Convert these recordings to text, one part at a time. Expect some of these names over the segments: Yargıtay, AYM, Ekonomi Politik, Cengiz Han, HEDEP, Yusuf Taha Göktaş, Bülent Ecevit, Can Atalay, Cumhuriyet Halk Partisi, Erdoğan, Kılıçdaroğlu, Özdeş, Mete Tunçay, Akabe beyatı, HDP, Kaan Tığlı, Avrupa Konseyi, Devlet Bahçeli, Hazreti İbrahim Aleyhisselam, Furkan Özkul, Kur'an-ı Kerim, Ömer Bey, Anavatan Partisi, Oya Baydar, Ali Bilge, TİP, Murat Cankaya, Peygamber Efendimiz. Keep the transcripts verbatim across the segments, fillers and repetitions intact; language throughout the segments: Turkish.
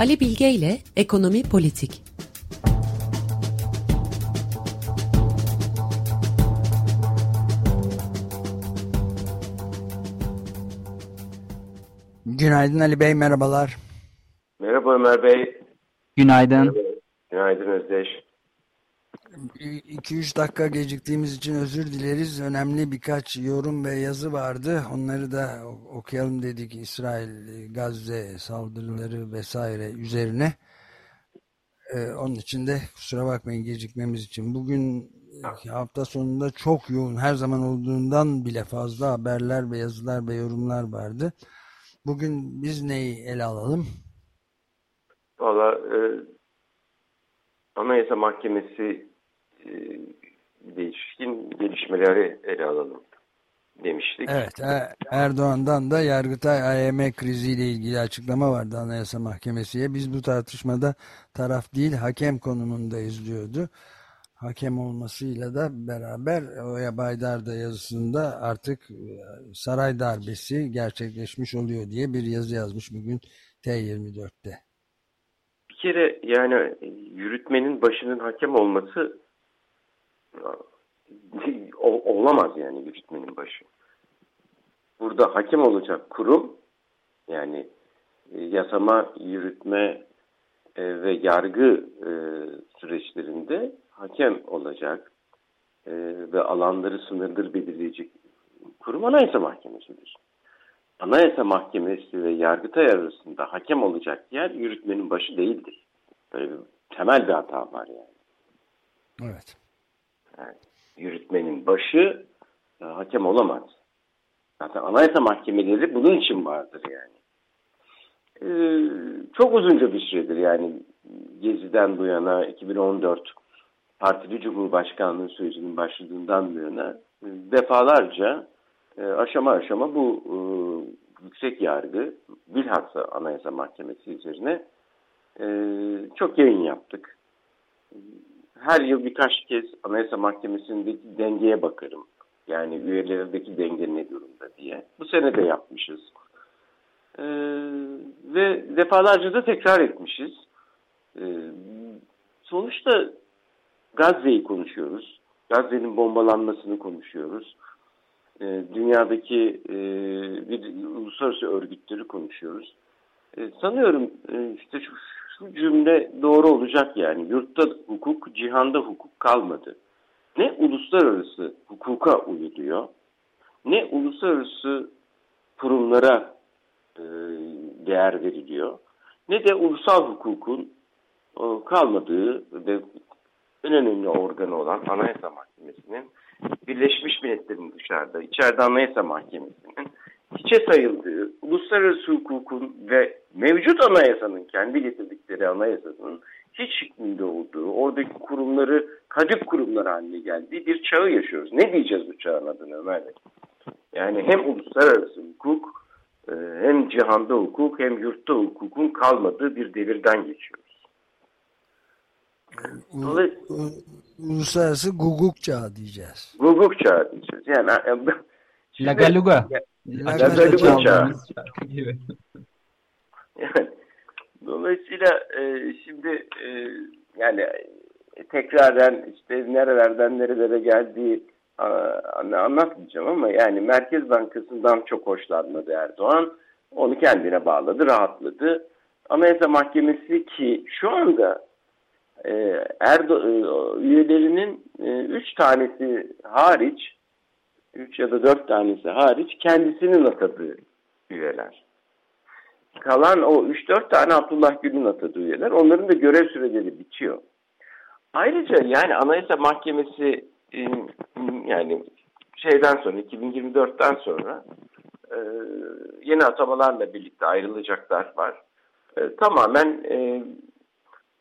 Ali Bilge ile Ekonomi Politik. Günaydın Ali Bey, merhabalar. Merhaba Ömer Bey. Günaydın. Merhaba. Günaydın Özdeş. iki üç dakika geciktiğimiz için özür dileriz. Önemli birkaç yorum ve yazı vardı. Onları da okuyalım dedik. İsrail, Gazze saldırıları vesaire üzerine. Ee, onun için de kusura bakmayın gecikmemiz için. Bugün hafta sonunda çok yoğun, her zaman olduğundan bile fazla haberler ve yazılar ve yorumlar vardı. Bugün biz neyi ele alalım? Valla e, Anayasa Mahkemesi e, değişkin gelişmeleri ele alalım demiştik. Evet, e, Erdoğan'dan da Yargıtay A Y M kriziyle ilgili açıklama vardı Anayasa Mahkemesi'ye. Biz bu tartışmada taraf değil, hakem konumundayız diyordu. Hakem olmasıyla da beraber Oya Baydar da yazısında artık saray darbesi gerçekleşmiş oluyor diye bir yazı yazmış bugün T yirmi dört'te. Bir kere yani yürütmenin başının hakem olması olamaz yani yürütmenin başı. Burada hakem olacak kurum yani yasama, yürütme ve yargı süreçlerinde hakem olacak e, ve alanları sınırdır belirleyecek kurum Anayasa Mahkemesi'dir. Anayasa Mahkemesi ve Yargıtay arasında hakem olacak yer yürütmenin başı değildir. Böyle bir temel bir hata var yani. Evet. Yani yürütmenin başı e, hakem olamaz. Zaten Anayasa Mahkemeleri bunun için vardır yani. E, çok uzunca bir süredir yani Gezi'den bu yana iki bin on dört Partili Cumhurbaşkanlığı sürecinin başladığından bu yana defalarca aşama aşama bu e, yüksek yargı bilhassa Anayasa Mahkemesi üzerine e, çok yayın yaptık. Her yıl birkaç kez Anayasa Mahkemesi'ndeki dengeye bakarım. Yani üyelerindeki denge ne durumda diye. Bu sene de yapmışız. E, ve defalarca da tekrar etmişiz. E, sonuçta Gazze'yi konuşuyoruz. Gazze'nin bombalanmasını konuşuyoruz. E, dünyadaki e, bir uluslararası örgütleri konuşuyoruz. E, sanıyorum e, işte şu, şu cümle doğru olacak yani. Yurtta hukuk, cihanda hukuk kalmadı. Ne uluslararası hukuka uyuluyor, ne uluslararası kurumlara e, değer veriliyor, ne de ulusal hukukun e, kalmadığı ve en önemli organı olan Anayasa Mahkemesi'nin Birleşmiş Milletler'in dışarıda, içeride Anayasa Mahkemesi'nin hiçe sayıldığı, uluslararası hukukun ve mevcut anayasanın, kendi getirdikleri anayasanın hiç hükmünde olduğu, oradaki kurumları kadık kurumlar haline geldiği bir çağı yaşıyoruz. Ne diyeceğiz bu çağın adına Ömer Bey? Yani hem uluslararası hukuk, hem cihanda hukuk, hem yurtta hukukun kalmadığı bir devirden geçiyoruz. Dolayı, uluslararası guguk çağı diyeceğiz. Guguk çağı diyeceğiz. Yani şimdi, Lagaluga. Lagaluga çağı. Evet. Yani, dolayısıyla e, şimdi e, yani tekrardan işte nerelerden nerelere geldiği a, anlatmayacağım ama yani Merkez Bankası'ndan çok hoşlanmadı Erdoğan. Onu kendine bağladı, rahatladı. Anayasa Mahkemesi ki şu anda Erdo- üyelerinin üç tanesi hariç, üç ya da dört tanesi hariç kendisinin atadığı üyeler. Kalan o üç dört tane Abdullah Gül'ün atadığı üyeler. Onların da görev süreleri bitiyor. Ayrıca yani Anayasa Mahkemesi yani şeyden sonra iki bin yirmi dört'ten sonra yeni atamalarla birlikte ayrılacaklar var. Tamamen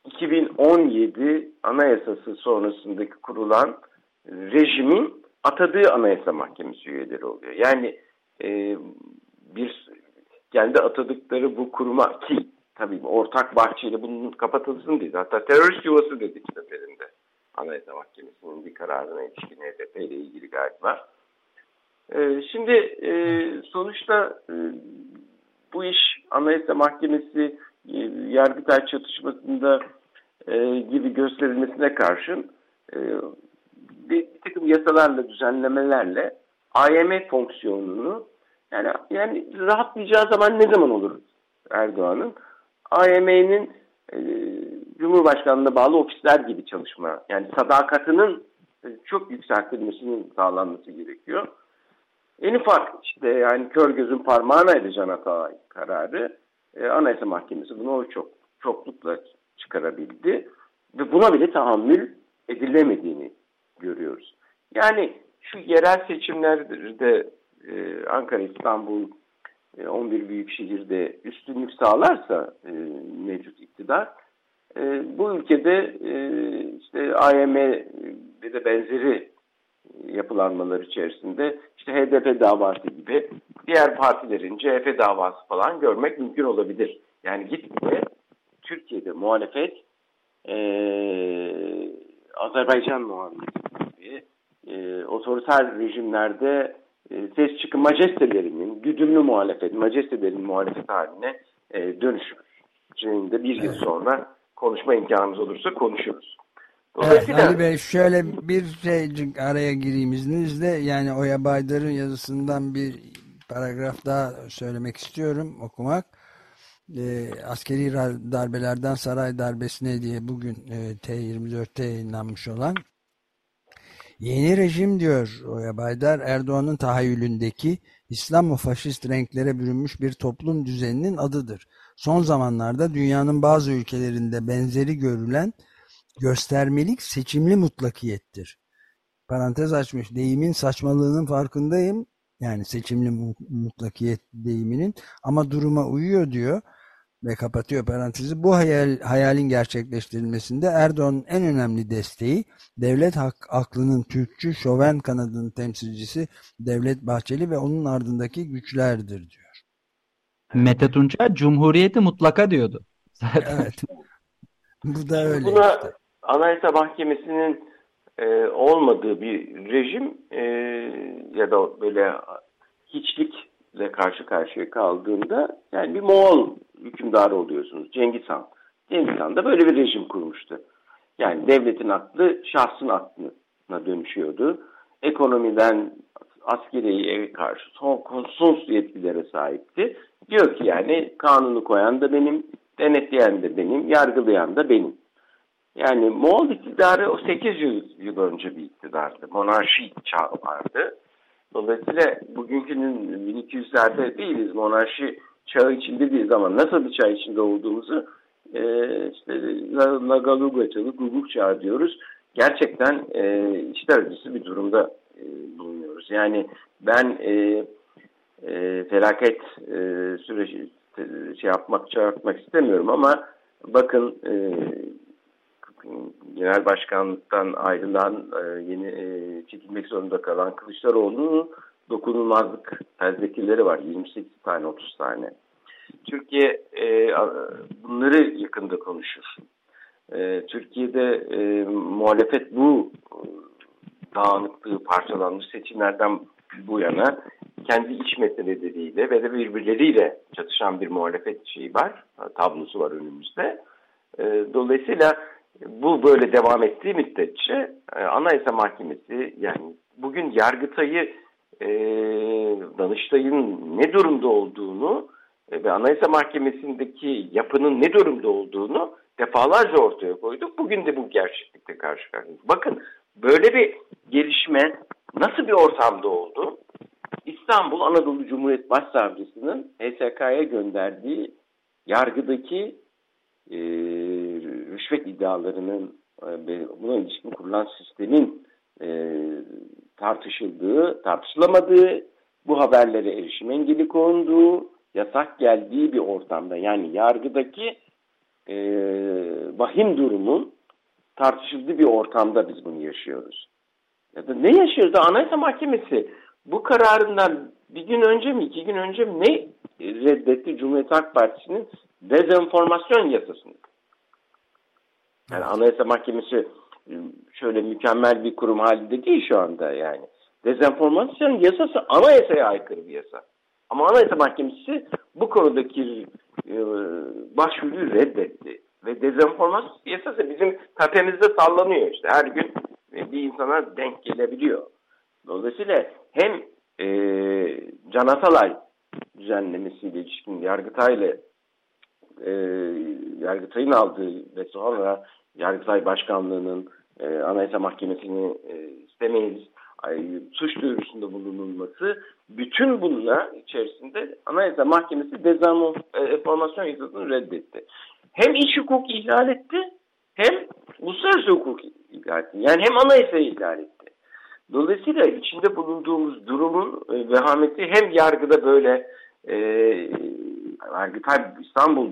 iki bin on yedi Anayasası sonrasındaki kurulan rejimin atadığı Anayasa Mahkemesi üyeleri oluyor. Yani e, bir kendi atadıkları bu kuruma ki tabii ortak bahçeyle bunun kapatılsın diye. Hatta terörist yuvası dedik seferinde. Anayasa Mahkemesi'nin bir kararına ilişkin H D P ile ilgili galiba. E, şimdi e, sonuçta e, bu iş Anayasa Mahkemesi e, Yargıtay çatışmasında e, gibi gösterilmesine karşın e, bir takım yasalarla, düzenlemelerle A Y M fonksiyonunu yani, yani rahatlayacağı zaman ne zaman olur Erdoğan'ın? A Y M'nin e, Cumhurbaşkanlığına bağlı ofisler gibi çalışma, yani sadakatinin e, çok yükseltilmesinin sağlanması gerekiyor. En ufak işte yani kör gözün parmağına edeceğin Can Atalay kararı e, Anayasa Mahkemesi bunu o çok çoklukla çıkarabildi ve buna bile tahammül edilemediğini görüyoruz. Yani şu yerel seçimlerde e, Ankara, İstanbul, e, on bir büyük şehirde üstünlük sağlarsa e, mevcut iktidar e, bu ülkede e, işte A Y M ve de benzeri yapılanmalar içerisinde işte H D P davası gibi diğer partilerin C H P davası falan görmek mümkün olabilir. Yani gitgide Türkiye'de muhalefet e, Azerbaycan muhalefeti gibi e, otoriter rejimlerde e, ses çıkı majestelerinin, güdümlü muhalefet, majestelerin muhalefet haline e, dönüşür. Şimdi de bir yıl sonra konuşma imkanımız olursa konuşuruz. Evet, Ali Bey, şöyle bir şeycik araya gireyim izninizle. Yani Oya Baydar'ın yazısından bir paragraf daha söylemek istiyorum, okumak. E, askeri darbelerden saray darbesine diye bugün e, T yirmi dört'te yayınlanmış olan. Yeni rejim diyor Oya Baydar, Erdoğan'ın tahayyülündeki İslamo-faşist renklere bürünmüş bir toplum düzeninin adıdır. Son zamanlarda dünyanın bazı ülkelerinde benzeri görülen göstermelik seçimli mutlakiyettir. Parantez açmış. Deyimin saçmalığının farkındayım. Yani seçimli mutlakiyet deyiminin. Ama duruma uyuyor diyor. Ve kapatıyor parantezi. Bu hayal, hayalin gerçekleştirilmesinde Erdoğan'ın en önemli desteği devlet hak, aklının Türkçü şoven kanadının temsilcisi Devlet Bahçeli ve onun ardındaki güçlerdir diyor. Mete Tunçay Cumhuriyeti mutlaka diyordu. Zaten. Evet. Bu da öyle. Buna işte. Anayasa Mahkemesi'nin e, olmadığı bir rejim e, ya da böyle hiçlikle karşı karşıya kaldığında yani bir Moğol hükümdarı oluyorsunuz. Cengiz Han. Cengiz Han da böyle bir rejim kurmuştu. Yani devletin aklı şahsın aklına dönüşüyordu. Ekonomiden askeriye karşı son konsolosluk yetkilere sahipti. Diyor ki yani kanunu koyan da benim, denetleyen de benim, yargılayan da benim. Yani Moğol iktidarı o sekiz yüz yıl önce bir iktidardı. Monarşi çağı vardı. Dolayısıyla bugünkünün bin iki yüzlerde değiliz. Monarşi çağı içinde değiliz ama nasıl bir çağ içinde olduğumuzu e, işte Nagaluga çağı, Guguk çağı diyoruz. Gerçekten e, işler acısı bir durumda e, bulunuyoruz. Yani ben e, e, felaket e, süreci şey yapmak, çağırtmak istemiyorum ama bakın e, genel başkanlıktan ayrılan e, yeni e, çekilmek zorunda kalan Kılıçdaroğlu'nun dokunulmazlık tezdekileri var. yirmi sekiz tane, otuz tane. Türkiye e, bunları yakında konuşur. E, Türkiye'de e, muhalefet bu dağınıklığı, parçalanmış seçimlerden bu yana kendi iç meseleleriyle ve de birbirleriyle çatışan bir muhalefet şeyi var, tablosu var önümüzde. Dolayısıyla bu böyle devam ettiği müddetçe Anayasa Mahkemesi, yani bugün Yargıtay'ı, Danıştay'ın ne durumda olduğunu ve Anayasa Mahkemesi'ndeki yapının ne durumda olduğunu defalarca ortaya koyduk. Bugün de bu gerçeklikle karşı karşıyayız. Bakın böyle bir gelişme nasıl bir ortamda oldu? İstanbul Anadolu Cumhuriyet Başsavcısının H S K'ya gönderdiği yargıdaki e, rüşvet iddialarının ve buna ilişkin kurulan sistemin e, tartışıldığı, tartışılamadığı, bu haberlere erişim engeli konduğu, yasak geldiği bir ortamda, yani yargıdaki e, vahim durumun tartışıldığı bir ortamda biz bunu yaşıyoruz. Ya da ne yaşıyordu Anayasa Mahkemesi? Bu kararından bir gün önce mi, iki gün önce mi ne reddetti Cumhuriyet Halk Partisi'nin dezenformasyon yasasını? Yani Anayasa Mahkemesi şöyle mükemmel bir kurum halinde değil şu anda yani. Dezenformasyon yasası anayasaya aykırı bir yasa. Ama Anayasa Mahkemesi bu konudaki başvuruyu reddetti. Ve dezenformasyon piyasası bizim tepemizde sallanıyor işte. Her gün bir insana denk gelebiliyor. Dolayısıyla hem e, Can Atalay düzenlemesiyle ilişkin Yargıtay'la e, Yargıtay'ın aldığı ve sonra Yargıtay Başkanlığı'nın e, Anayasa Mahkemesi'ni e, istemeyiz ay, suç duyurusunda bulunulması, bütün bunlar içerisinde Anayasa Mahkemesi dezenformasyon yasasını reddetti. Hem iç hukuk ihlal etti, hem uluslararası hukuk ihlal etti. Yani hem anayasa ihlal etti. Dolayısıyla içinde bulunduğumuz durumun e, vehameti hem yargıda böyle e, Yargıtay İstanbul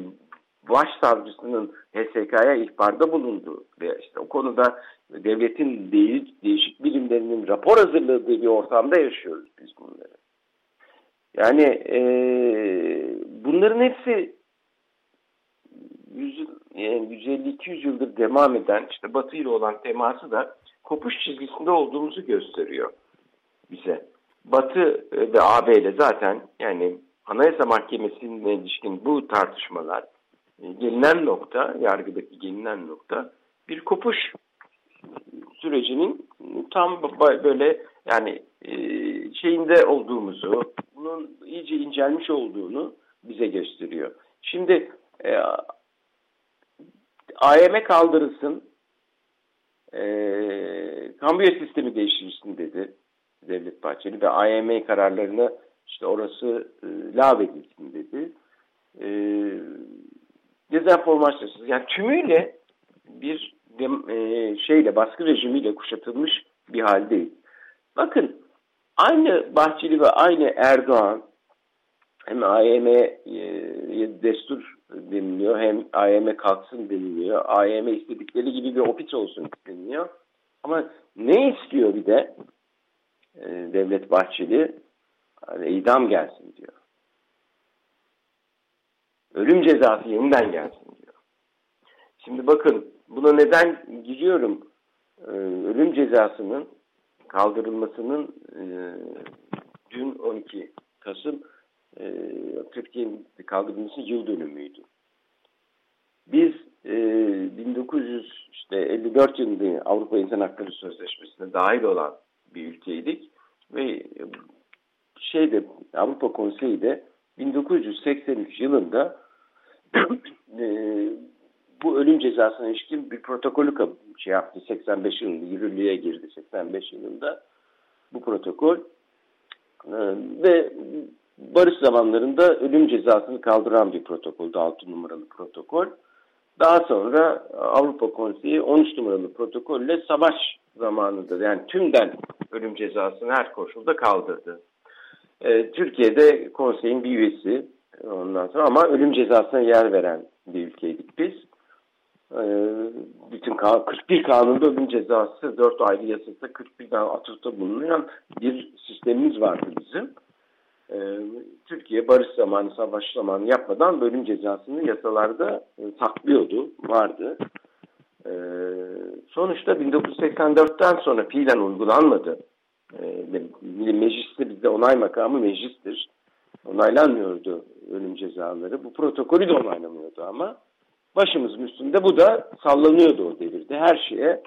Başsavcısının H S K'ya ihbarda bulundu ve işte o konuda devletin değil, değişik birimlerinin rapor hazırladığı bir ortamda yaşıyoruz biz bunları. Yani e, bunların hepsi yüz elli iki yüz yıldır devam eden işte Batı ile olan teması da kopuş çizgisinde olduğumuzu gösteriyor bize. Batı ve A B ile zaten yani Anayasa Mahkemesi'ne ilişkin bu tartışmalar, gelinen nokta, yargıdaki gelinen nokta bir kopuş sürecinin tam böyle yani şeyinde olduğumuzu, bunun iyice incelmiş olduğunu bize gösteriyor. Şimdi e, A Y M kaldırılsın, e, kamuya sistemi değiştirilsin dedi Devlet Bahçeli ve A Y M kararlarını işte orası e, lağvedilsin dedi. E, dezenformasyonsuz, yani tümüyle bir dem, e, şeyle baskı rejimiyle kuşatılmış bir haldeyiz. Bakın aynı Bahçeli ve aynı Erdoğan hem A Y M'ye destur deniliyor, hem A Y M kalksın deniliyor. A Y M istedikleri gibi bir opit olsun deniliyor. Ama ne istiyor bir de e, Devlet Bahçeli? Hani idam gelsin diyor. Ölüm cezası yeniden gelsin diyor. Şimdi bakın buna neden giriyorum? E, ölüm cezasının kaldırılmasının e, dün on iki Kasım Türkiye'nin kaldırılmasının yıl dönümüydü. Biz e, bin dokuz yüz elli dört yılında Avrupa İnsan Hakları Sözleşmesi'ne dahil olan bir ülkeydik ve şeyde Avrupa Konseyi de bin dokuz yüz seksen üç yılında e, bu ölüm cezasına ilişkin bir protokolü şey yaptı. seksen beş yılında yürürlüğe girdi. seksen beş yılında bu protokol e, ve barış zamanlarında ölüm cezasını kaldıran bir protokoldü, altı numaralı protokol. Daha sonra Avrupa Konseyi on üç numaralı protokolle savaş zamanında yani tümden ölüm cezasını her koşulda kaldırdı. Ee, Türkiye'de konseyin bir üyesi ondan sonra ama ölüm cezasına yer veren bir ülkeydik biz. Ee, bütün kırk bir kanunda ölüm cezası, dört ayrı yasada kırk birden atıfta bulunan bir sistemimiz vardı bizim. Türkiye barış zamanı, savaş zamanı yapmadan bölüm cezasını yasalarda saklıyordu, vardı. Sonuçta bin dokuz yüz seksen dörtten sonra fiilen uygulanmadı. Mecliste bizde onay makamı meclistir. Onaylanmıyordu ölüm cezaları. Bu protokolü de onaylanmıyordu ama başımızın üstünde bu da sallanıyordu o devirde. Her şeye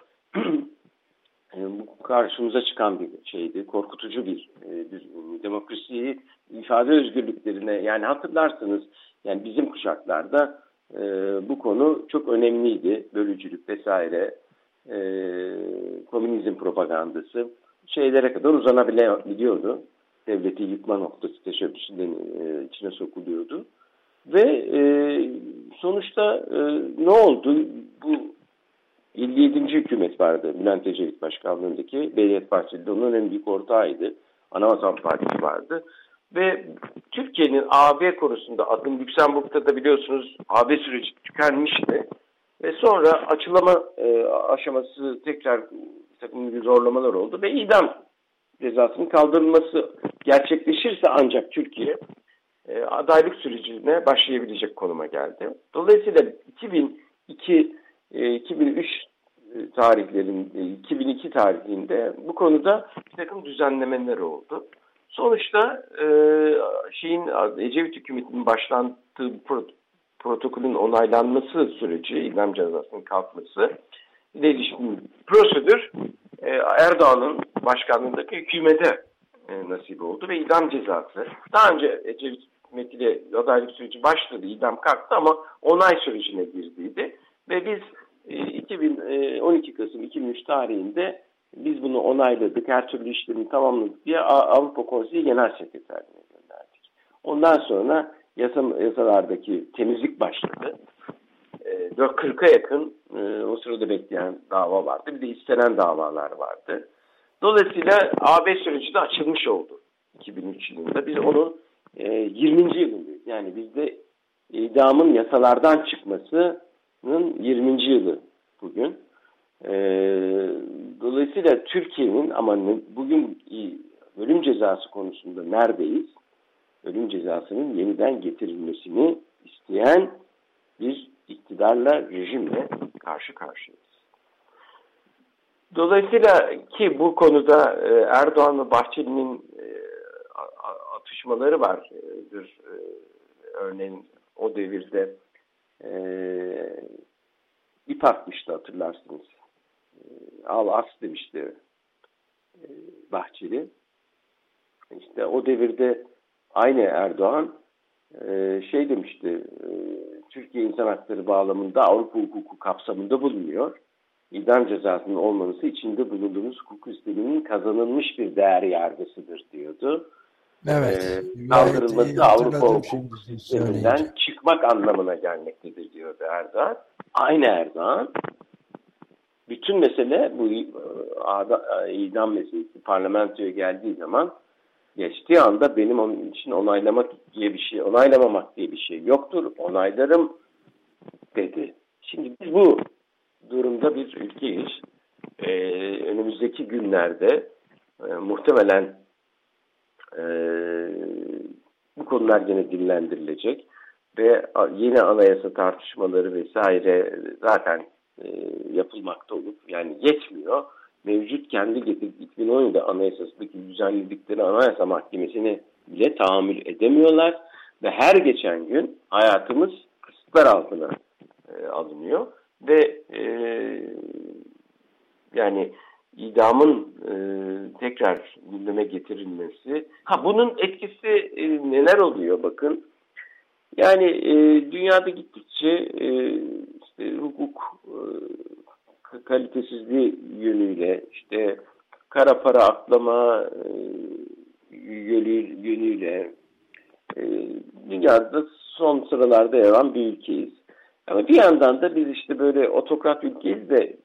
yani bu karşımıza çıkan bir şeydi, korkutucu bir e, düzgün. Demokrasiyi, ifade özgürlüklerine, yani hatırlarsınız, yani bizim kuşaklarda e, bu konu çok önemliydi, bölücülük vesaire, e, komünizm propagandası şeylere kadar uzanabiliyordu, devleti yıkma noktası teşebbüsünün e, içine sokuluyordu ve e, sonuçta e, ne oldu bu? elli yedinci hükümet vardı. Bülent Ecevit başkanlığındaki. Devlet Bahçeli onun en büyük ortağıydı. Anavatan Partisi vardı. Ve Türkiye'nin A B konusunda adım Lüksemburg'da da biliyorsunuz A B süreci tükenmişti. Ve sonra açılama e, aşaması tekrar takım zorlamalar oldu ve idam cezasının kaldırılması gerçekleşirse ancak Türkiye e, adaylık sürecine başlayabilecek konuma geldi. Dolayısıyla iki bin iki iki bin üç tarihlerinde, iki bin iki tarihinde bu konuda bir takım düzenlemeler oldu. Sonuçta e, şeyin Ecevit hükümetinin başlattığı protokolün onaylanması süreci, idam cezasının kalkması ile ilişkin prosedür Erdoğan'ın başkanlığındaki hükümete nasip oldu ve idam cezası. Daha önce Ecevit hükümetiyle adaylık süreci başladı, idam kalktı ama onay sürecine girdiydi. Ve biz on iki Kasım iki bin üç tarihinde biz bunu onayladık, her türlü işlerini tamamladık diye Avrupa Konseyi Genel Sekreterliğine gönderdik. Ondan sonra yasa, yasalardaki temizlik başladı. kırka yakın o sırada bekleyen dava vardı. Bir de istenen davalar vardı. Dolayısıyla A B süreci de açılmış oldu iki bin üç yılında. Biz onun yirminci yılındayız. Yani bizde idamın yasalardan çıkmasının yirminci yılı bugün. Dolayısıyla Türkiye'nin ama bugün ölüm cezası konusunda neredeyiz? Ölüm cezasının yeniden getirilmesini isteyen bir iktidarla, rejimle karşı karşıyayız. Dolayısıyla ki bu konuda Erdoğan ve Bahçeli'nin atışmaları var. Bir, örneğin o devirde ip atmıştı, hatırlarsınız. Al as demişti Bahçeli. İşte o devirde aynı Erdoğan şey demişti, Türkiye insan hakları bağlamında Avrupa hukuku kapsamında bulunuyor. İdam cezasının olmaması içinde bulunduğumuz hukuk sisteminin kazanılmış bir değer yargısıdır diyordu. Evet. Ee, kaldırılması Avrupa hukuku sisteminden çıkmak anlamına gelmektedir diyordu Erdoğan. Aynı Erdoğan. Bütün mesele bu idam meselesi parlamentoya geldiği zaman, geçtiği anda benim onun için onaylamak diye bir şey, onaylamamak diye bir şey yoktur, onaylarım dedi. Şimdi biz bu durumda bir ülkeyiz. Ee, önümüzdeki günlerde e, muhtemelen e, bu konular yine dillendirilecek ve yeni anayasa tartışmaları vesaire zaten e, yapılmakta olup, yani yetmiyor. Mevcut kendi getirdiği iki bin on yedi anayasasındaki düzenledikleri anayasa mahkemesine bile tahammül edemiyorlar ve her geçen gün hayatımız kısıtlar altına e, alınıyor ve e, yani idamın e, tekrar gündeme getirilmesi, ha bunun etkisi e, neler oluyor bakın, yani e, dünyada gittikçe e, işte, hukuk e, kalitesizliği yönüyle, işte kara para aklama yönüyle dünyada son sıralarda yer alan bir ülkeyiz. Ama bir yandan da biz işte böyle otokrat ülkeyiz de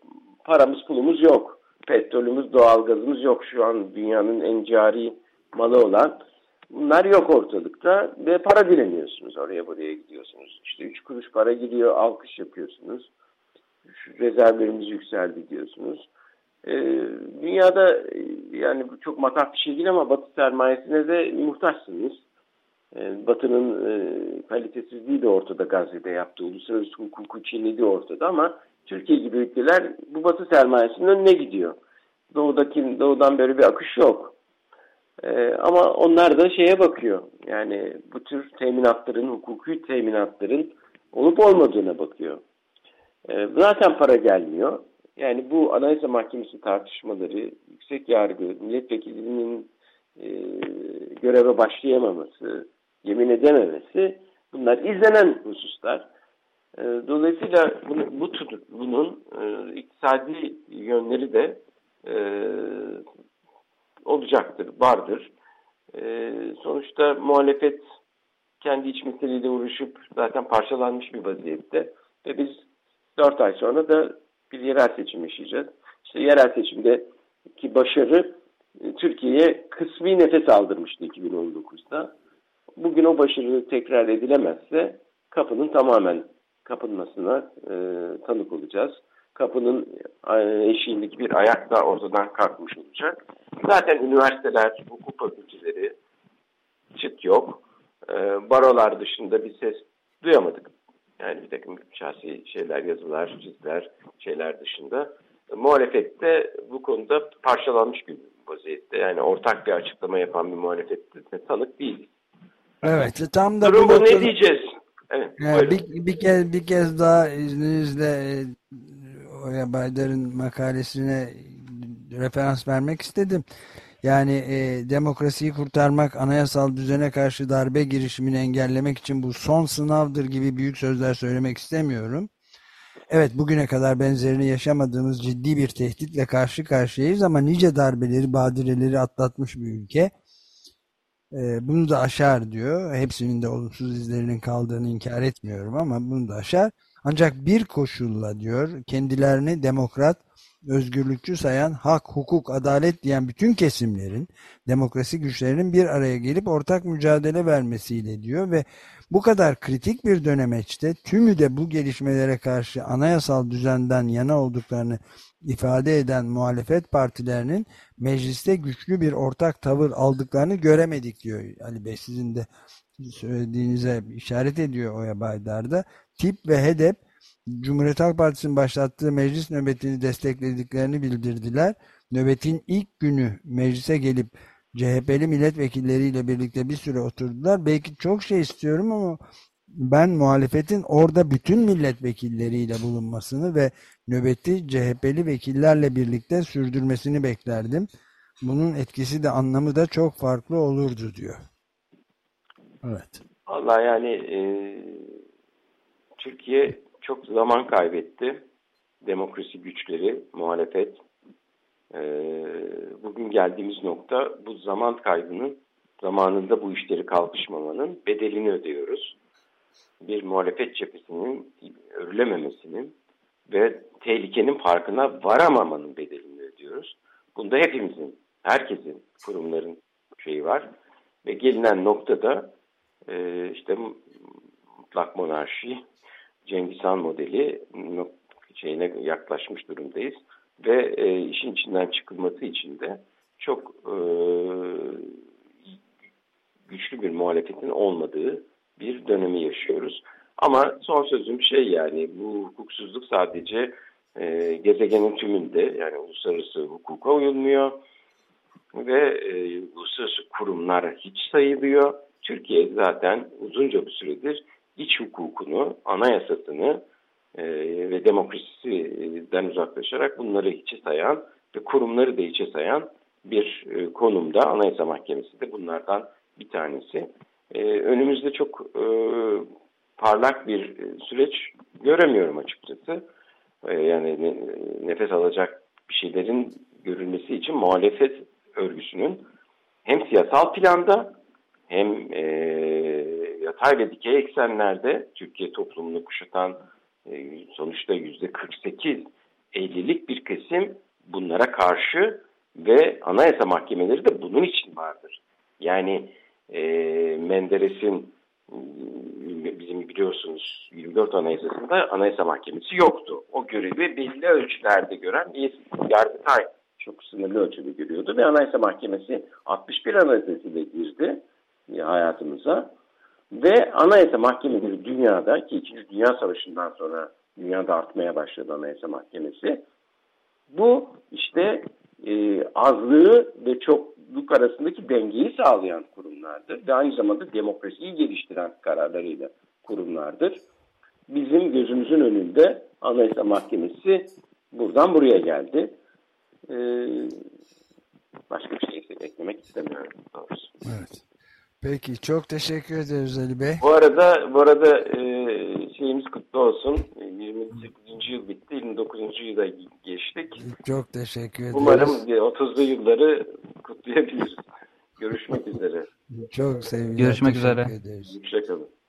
paramız pulumuz yok. Petrolümüz, doğalgazımız yok. Şu an dünyanın en cari malı olan bunlar yok ortalıkta ve para dileniyorsunuz. Oraya buraya gidiyorsunuz. İşte üç kuruş para gidiyor, alkış yapıyorsunuz. Rezervlerimiz yükseldi diyorsunuz. Ee, dünyada yani çok matah bir şey değil ama Batı sermayesine de muhtaçsınız. Ee, Batı'nın e, kalitesizliği de ortada, Gazze'de yaptığı, uluslararası hukuku çiğnediği ortada ama Türkiye gibi ülkeler bu Batı sermayesinin önüne gidiyor. Doğudaki, doğudan böyle bir akış yok. Ee, ama onlar da şeye bakıyor. Yani bu tür teminatların, hukuki teminatların olup olmadığına bakıyor. Zaten para gelmiyor. Yani bu anayasa mahkemesi tartışmaları, yüksek yargı, milletvekilinin e, göreve başlayamaması, yemin edememesi, bunlar izlenen hususlar. E, dolayısıyla bunu, bu bunun e, iktisadi yönleri de e, olacaktır, vardır. E, sonuçta muhalefet kendi iç meseleleriyle uğraşıp zaten parçalanmış bir vaziyette ve biz dört ay sonra da bir yerel seçim yaşayacağız. İşte yerel seçimdeki başarı Türkiye'ye kısmi nefes aldırmıştı iki bin on dokuzda. Bugün o başarı tekrar edilemezse kapının tamamen kapanmasına e, tanık olacağız. Kapının eşiğindeki bir ayak da ortadan kalkmış olacak. Zaten üniversiteler, hukuk fakülteleri çıt yok. E, barolar dışında bir ses duyamadık. Yani bir takım şahsi şeyler, yazılar, çizgiler, şeyler dışında. Muhalefette bu konuda parçalanmış bir vaziyette. Yani ortak bir açıklama yapan bir muhalefette tanık değil. Evet, tam da durumu bu noktada... ne diyeceğiz? Evet, evet, bir, bir, kez, bir kez daha izninizle Oya Baydar'ın makalesine referans vermek istedim. Yani e, demokrasiyi kurtarmak, anayasal düzene karşı darbe girişimini engellemek için bu son sınavdır gibi büyük sözler söylemek istemiyorum. Evet, bugüne kadar benzerini yaşamadığımız ciddi bir tehditle karşı karşıyayız ama nice darbeleri, badireleri atlatmış bir ülke. E, bunu da aşar diyor. Hepsinin de olumsuz izlerinin kaldığını inkar etmiyorum ama bunu da aşar. Ancak bir koşulla diyor, kendilerini demokrat, özgürlükçü sayan, hak, hukuk, adalet diyen bütün kesimlerin, demokrasi güçlerinin bir araya gelip ortak mücadele vermesiyle diyor ve bu kadar kritik bir dönemeçte tümü de bu gelişmelere karşı anayasal düzenden yana olduklarını ifade eden muhalefet partilerinin mecliste güçlü bir ortak tavır aldıklarını göremedik diyor. Ali Bey, sizin de söylediğinize işaret ediyor Oya Baydar'da. TİP ve HEDEP Cumhuriyet Halk Partisi'nin başlattığı meclis nöbetini desteklediklerini bildirdiler. Nöbetin ilk günü meclise gelip C H P'li milletvekilleriyle birlikte bir süre oturdular. Belki çok şey istiyorum ama ben muhalefetin orada bütün milletvekilleriyle bulunmasını ve nöbeti C H P'li vekillerle birlikte sürdürmesini beklerdim. Bunun etkisi de anlamı da çok farklı olurdu diyor. Evet. Vallahi yani e, Türkiye çok zaman kaybetti. Demokrasi güçleri, muhalefet. E, bugün geldiğimiz nokta bu zaman kaybının, zamanında bu işleri kalkışmamanın bedelini ödüyoruz. Bir muhalefet cephesinin örülememesinin ve tehlikenin farkına varamamanın bedelini ödüyoruz. Bunda hepimizin, herkesin, kurumların şeyi var. Ve gelinen noktada e, işte mutlak monarşi, Cengiz Han modeli şeyine yaklaşmış durumdayız. Ve e, işin içinden çıkılması için de çok e, güçlü bir muhalefetin olmadığı bir dönemi yaşıyoruz. Ama son sözüm şey, yani bu hukuksuzluk sadece e, gezegenin tümünde, yani uluslararası hukuka uyulmuyor ve e, uluslararası kurumlar hiç sayılıyor. Türkiye zaten uzunca bir süredir iç hukukunu, anayasasını e, ve demokrasiden uzaklaşarak bunları hiçe sayan ve kurumları da hiçe sayan bir e, konumda. Anayasa Mahkemesi de bunlardan bir tanesi. E, önümüzde çok e, parlak bir süreç göremiyorum açıkçası. E, yani ne, nefes alacak bir şeylerin görülmesi için muhalefet örgüsünün hem siyasal planda hem e, yatay ve dikey eksenlerde Türkiye toplumunu kuşatan e, sonuçta yüzde kırk sekiz ellilik bir kesim bunlara karşı ve anayasa mahkemeleri de bunun için vardır. Yani e, Menderes'in bizim biliyorsunuz yirmi dört anayasasında anayasa mahkemesi yoktu. O görevi belli ölçülerde gören bir Yargıtay çok sınırlı ölçüde görüyordu ve anayasa mahkemesi altmış bir anayasasıyla girdi hayatımıza. Ve anayasa mahkemeleri dünyada, ki ikinci. Dünya Savaşı'ndan sonra dünyada artmaya başladı anayasa mahkemesi. Bu işte e, azlığı ve çokluk arasındaki dengeyi sağlayan kurumlardır. Ve aynı zamanda demokrasiyi geliştiren kararlarıyla kurumlardır. Bizim gözümüzün önünde anayasa mahkemesi buradan buraya geldi. E, başka bir şey eklemek istemiyorum doğrusu. Evet. Peki, çok teşekkür ederiz Ali Bey. Bu arada bu arada e, şeyimiz kutlu olsun. yirmi sekizinci yıl bitti, yirmi dokuzuncu yıla geçtik. Çok teşekkür ederiz. Umarım otuzlu yılları kutlayabiliriz. Görüşmek üzere. Çok sevgiler. Görüşmek üzere. Hoşça kalın.